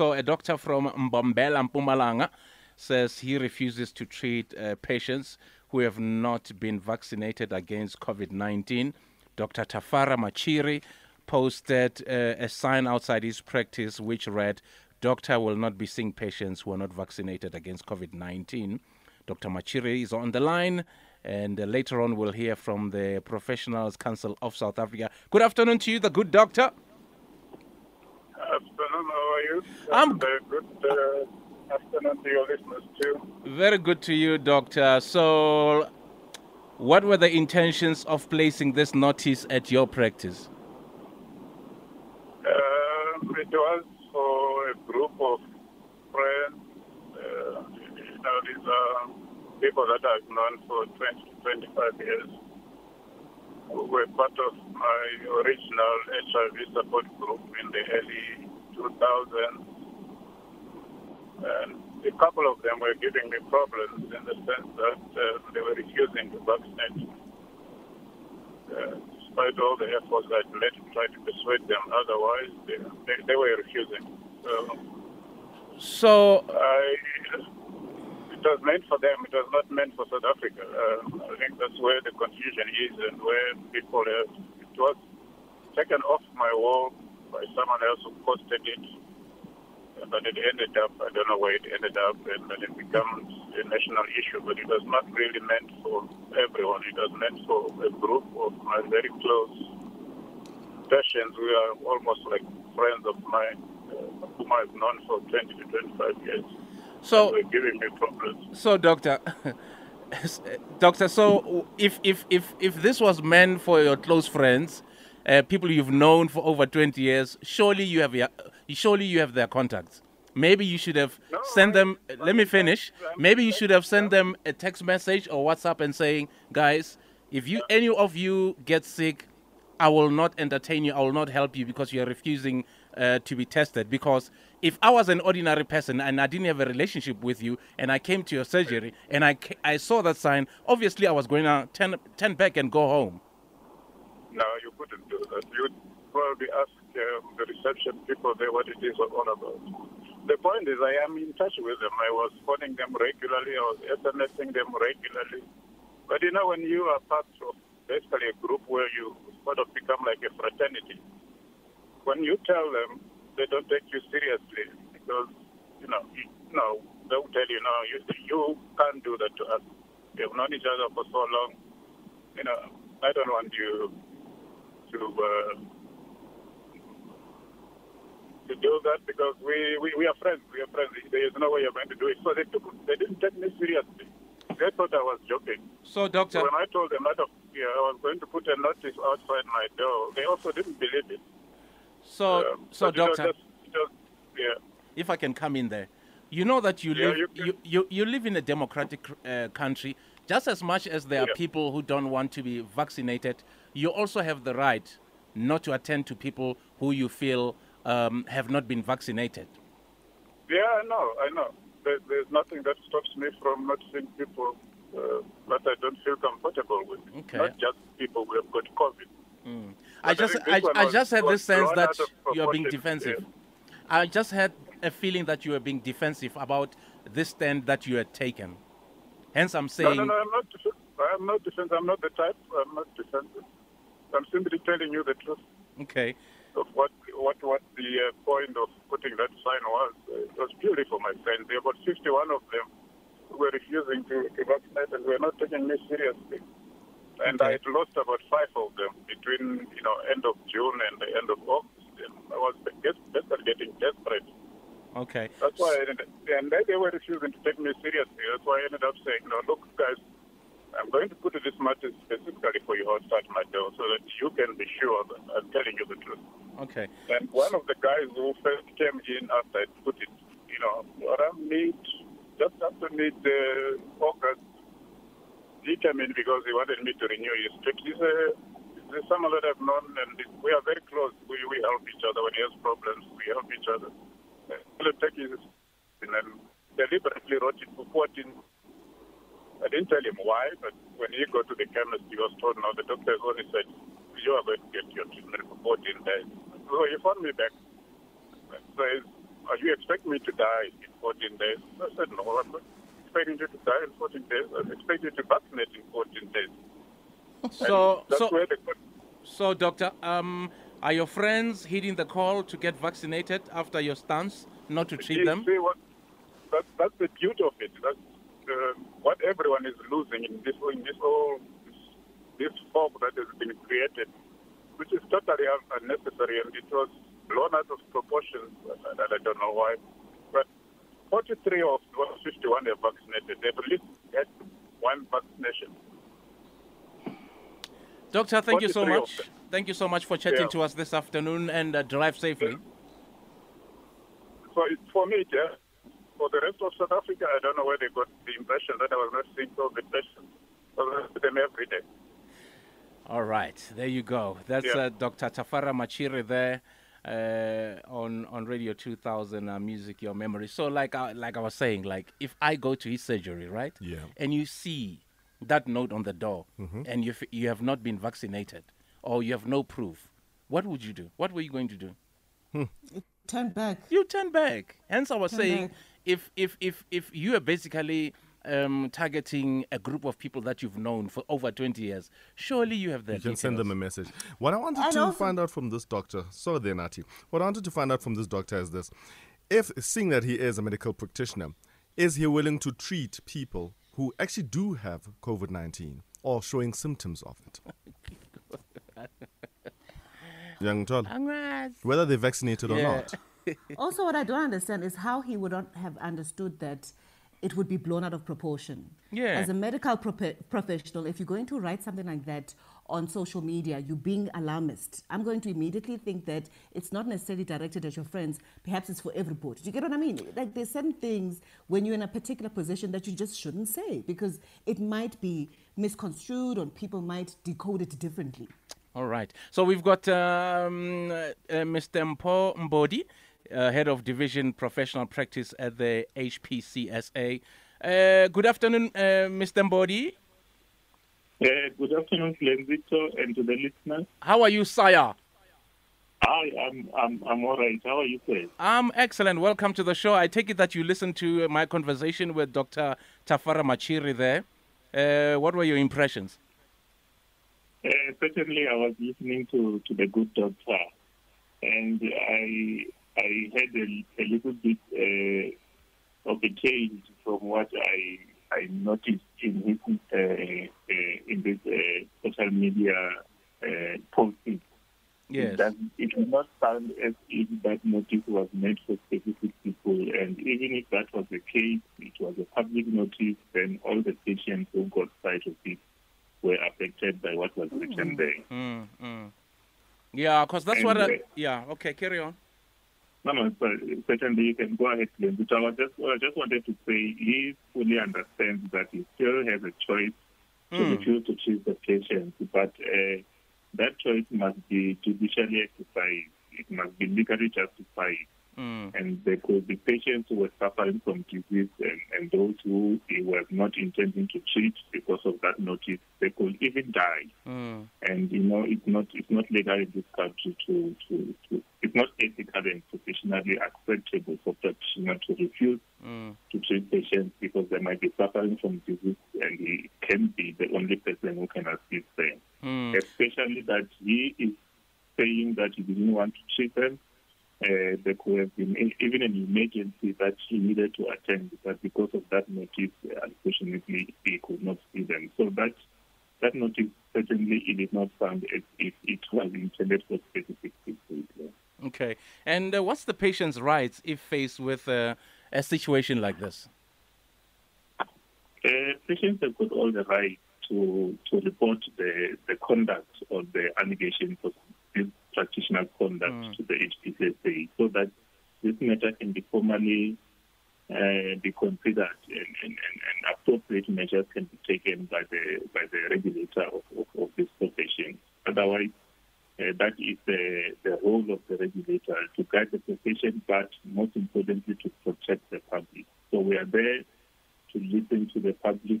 So a doctor from Mbombela, Mpumalanga, says he refuses to treat patients who have not been vaccinated against COVID-19. Dr. Tafara Machiri posted a sign outside his practice which read, "Doctor will not be seeing patients who are not vaccinated against COVID-19. Dr. Machiri is on the line, and later on we'll hear from the Professionals Council of South Africa. Good afternoon to you, the good doctor. Afternoon, how are you? Good afternoon to your listeners too. Very good to you, doctor. So, what were the intentions of placing this notice at your practice? It was for a group of friends. These are people that I've known for 20 to 25 years who were part of my original HIV support group in the early 2000s. And a couple of them were giving me problems in the sense that they were refusing to vaccinate. Despite all the efforts I'd made to try to persuade them otherwise, they were refusing. It was meant for them, it was not meant for South Africa. I think that's where the confusion is and where people have... It was taken off my wall by someone else who posted it, but it ended up, I don't know where it ended up, and then it becomes a national issue. But it was not really meant for everyone. It was meant for a group of my very close patients who are almost like friends of mine, whom I've known for 20 to 25 years. So, they're giving me problems. So, doctor, so if this was meant for your close friends, people you've known for over 20 years, surely you have their contacts. Maybe you should have sent them. Let me finish. Maybe you should have sent them a text message or WhatsApp and saying, guys, if any of you get sick, I will not entertain you. I will not help you because you are refusing to be tested. Because if I was an ordinary person and I didn't have a relationship with you and I came to your surgery and I saw that sign, obviously I was going to turn back and go home. No, you couldn't do that. You'd probably ask the reception people there what it is all about. The point is I am in touch with them. I was phoning them regularly. I was SMSing them regularly. But you know, when you are part of basically a group where you sort of become like a fraternity, when you tell them, they don't take you seriously because, you know, they'll tell you, no, you can't do that to us. We have known each other for so long. You know, I don't want you to do that because we are friends. We are friends. There is no way you're going to do it. So they didn't take me seriously. They thought I was joking. So, doctor... So when I told them I was going to put a notice outside my door, they also didn't believe it. So doctor, if I can come in there, you know that you live in a democratic country. Just as much as there are people who don't want to be vaccinated, you also have the right not to attend to people who you feel have not been vaccinated. Yeah, I know. There's nothing that stops me from not seeing people that I don't feel comfortable with. Okay. Not just people who have got COVID. Mm. I just had this sense that you are being defensive. Yeah. I just had a feeling that you were being defensive about this stand that you had taken. Hence, I'm saying... No, I'm not defensive. I'm not the type. I'm not defensive. I'm simply telling you the truth. Okay. Of what the point of putting that sign was. It was purely for my friends. There were about 51 of them who were refusing to vaccinate and were not taking me seriously. And I had lost about 5 of them between, end of June and the end of August. And I was just getting desperate. Okay. That's why I ended up, and they were refusing to take me seriously. That's why I ended up saying, no, look, guys, I'm going to put this matter specifically for you outside my door so that you can be sure that I'm telling you the truth. Okay. And one of the guys who first came in after I put it, just after mid-August, he came in because he wanted me to renew his trip. He's someone that I've known, and we are very close. We help each other. When he has problems, we help each other. And deliberately wrote it for 14. I didn't tell him why, but when he got to the chemist, he was told, no, the doctor only said, you are going to get your treatment for 14 days. So he phoned me back. So you expect me to die in 14 days? I said, no, I'm not expecting you to die in 14 days. I'm expecting you to vaccinate in 14 days. So Doctor, are your friends heeding the call to get vaccinated after your stance, not to treat them? That's the beauty of it. That's what everyone is losing in this fog that has been created, which is totally unnecessary, and it was blown out of proportions, and I don't know why. But 43 of 51 are vaccinated. They've at least had one vaccination. Doctor, thank you so much. Thank you so much for chatting to us this afternoon, and drive safely. So it's for me, yeah. For the rest of South Africa, I don't know where they got the impression that I was not seeing COVID patients. I was with them every day. All right, there you go. That's Dr. Tafara Machiri there on Radio 2000 Music Your Memory. So like I was saying, like if I go to his surgery, right? Yeah. And you see that note on the door, and you have not been vaccinated, or you have no proof, what would you do? What were you going to do? Turn back. You turn back. Hence I was saying, if you are basically targeting a group of people that you've known for over 20 years, surely you have their details. You can send them a message. What I wanted to find out from this doctor, sorry there, Nati, what I wanted to find out from this doctor is this. If, seeing that he is a medical practitioner, is he willing to treat people who actually do have COVID-19 or showing symptoms of it? Whether they're vaccinated or not. Also, what I don't understand is how he would not have understood that it would be blown out of proportion. Yeah. As a medical professional, if you're going to write something like that on social media, you being alarmist, I'm going to immediately think that it's not necessarily directed at your friends. Perhaps it's for everybody. Do you get what I mean? Like there's certain things when you're in a particular position that you just shouldn't say because it might be misconstrued or people might decode it differently. All right. So we've got Mr. Mpo Mbodi, Head of Division Professional Practice at the HPCSA. Good afternoon, Mr. Mbodi. Good afternoon, Lenzito, and to the listeners. How are you, Sire? I'm all right. How are you, sir? I'm excellent. Welcome to the show. I take it that you listened to my conversation with Dr. Tafara Machiri there. What were your impressions? Certainly, I was listening to the good doctor, and I had a little bit of a change from what I noticed in this social media posting. Yes, that it did not sound as if that notice was made for specific people, and even if that was the case, it was a public notice, then all the patients who got sight of it were affected by what was written there. Yeah, because that's and what... yeah, okay, carry on. No, certainly you can go ahead. But I just wanted to say he fully understands that he still has a choice to refuse to treat the patient, but that choice must be judicially exercised. It must be legally justified. And there could be patients who were suffering from disease and those who he was not intending to treat because of that notice. They could even die. And you know, it's not legal in this country to it's not ethical and professionally acceptable for practitioners to refuse to treat patients because they might be suffering from disease and he can be the only person who can assist them. Especially that he is saying that he didn't want to treat them. There could have been even an emergency that he needed to attend, but because of that notice, unfortunately, he could not see them. So that notice, certainly, it did not sound as if it was intended for specific people. Okay. And what's the patient's rights if faced with a situation like this? Patients have got all the right to report the conduct or the allegations of this practitioner's conduct to the HPCSA, so that this matter can be formally be considered and appropriate measures can be taken by the regulator of this profession. Otherwise, that is the role of the regulator to guide the profession, but most importantly to protect the public. So we are there to listen to the public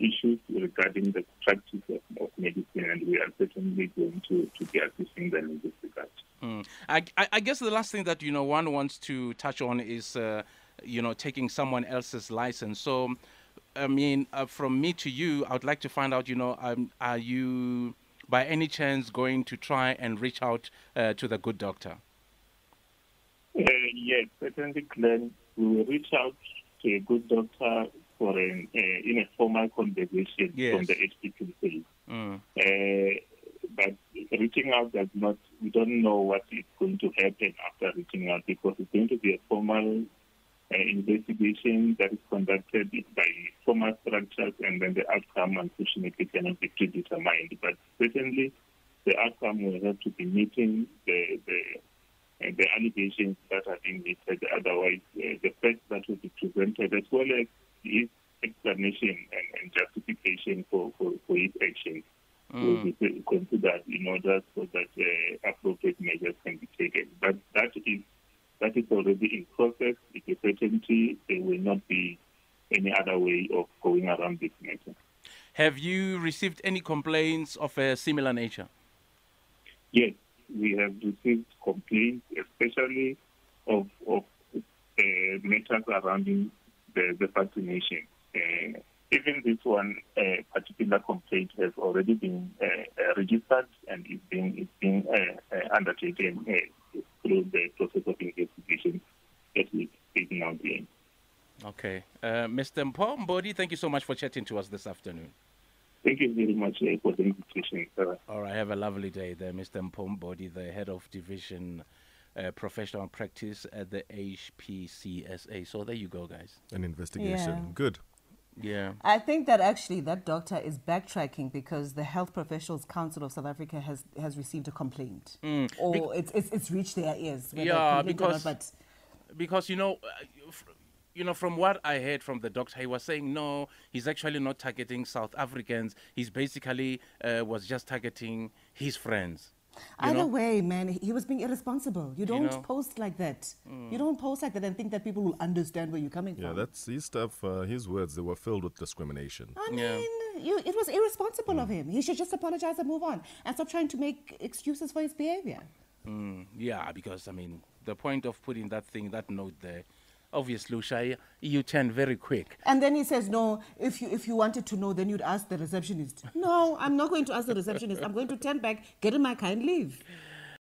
issues regarding the practice of medicine, and we are certainly going to be assisting them in this regard. I guess the last thing that, you know, one wants to touch on is, you know, taking someone else's license. So, I mean, from me to you, I would like to find out, you know, are you by any chance going to try and reach out to the good doctor? Yes, certainly, Glenn, we will reach out to a good doctor for an, in a formal conversation from the HPP phase. But reaching out does not, we don't know what is going to happen after reaching out, because it's going to be a formal investigation that is conducted by formal structures, and then the outcome, unfortunately, cannot be predetermined. But certainly, the outcome will have to be meeting the allegations that are being made. Otherwise, the facts that will be presented, as well as his explanation and justification for his actions, will be considered in order so that appropriate measures can be taken. But that is already in process. It's a certainty. There will not be any other way of going around this matter. Have you received any complaints of a similar nature? Yes, we have received complaints, especially of matters surrounding the vaccination. Even this one particular complaint has already been registered and is being undertaken through the process of investigation that we're taking out the end. Okay. Mr. Mpo Mbodi, thank you so much for chatting to us this afternoon. Thank you very much for the invitation, sir. All right, have a lovely day there, Mr. Mpo Mbodi, the head of division professional practice at the HPCSA. So there you go, guys. An investigation. Yeah. Good. Yeah. I think that actually that doctor is backtracking, because the Health Professions Council of South Africa has received a complaint. Or it's reached their ears. Yeah, because, you know, from what I heard from the doctor, he was saying, no, he's actually not targeting South Africans. He's basically was just targeting his friends. Either way, man, he was being irresponsible. You don't post like that. You don't post like that and think that people will understand where you're coming from. Yeah, that's his stuff. His words, they were filled with discrimination. I mean, it was irresponsible of him. He should just apologize and move on and stop trying to make excuses for his behavior. Yeah, because, I mean, the point of putting that thing, that note there, obviously, Shai, you turn very quick. And then he says, no, if you wanted to know, then you'd ask the receptionist. No, I'm not going to ask the receptionist. I'm going to turn back, get in my car and leave.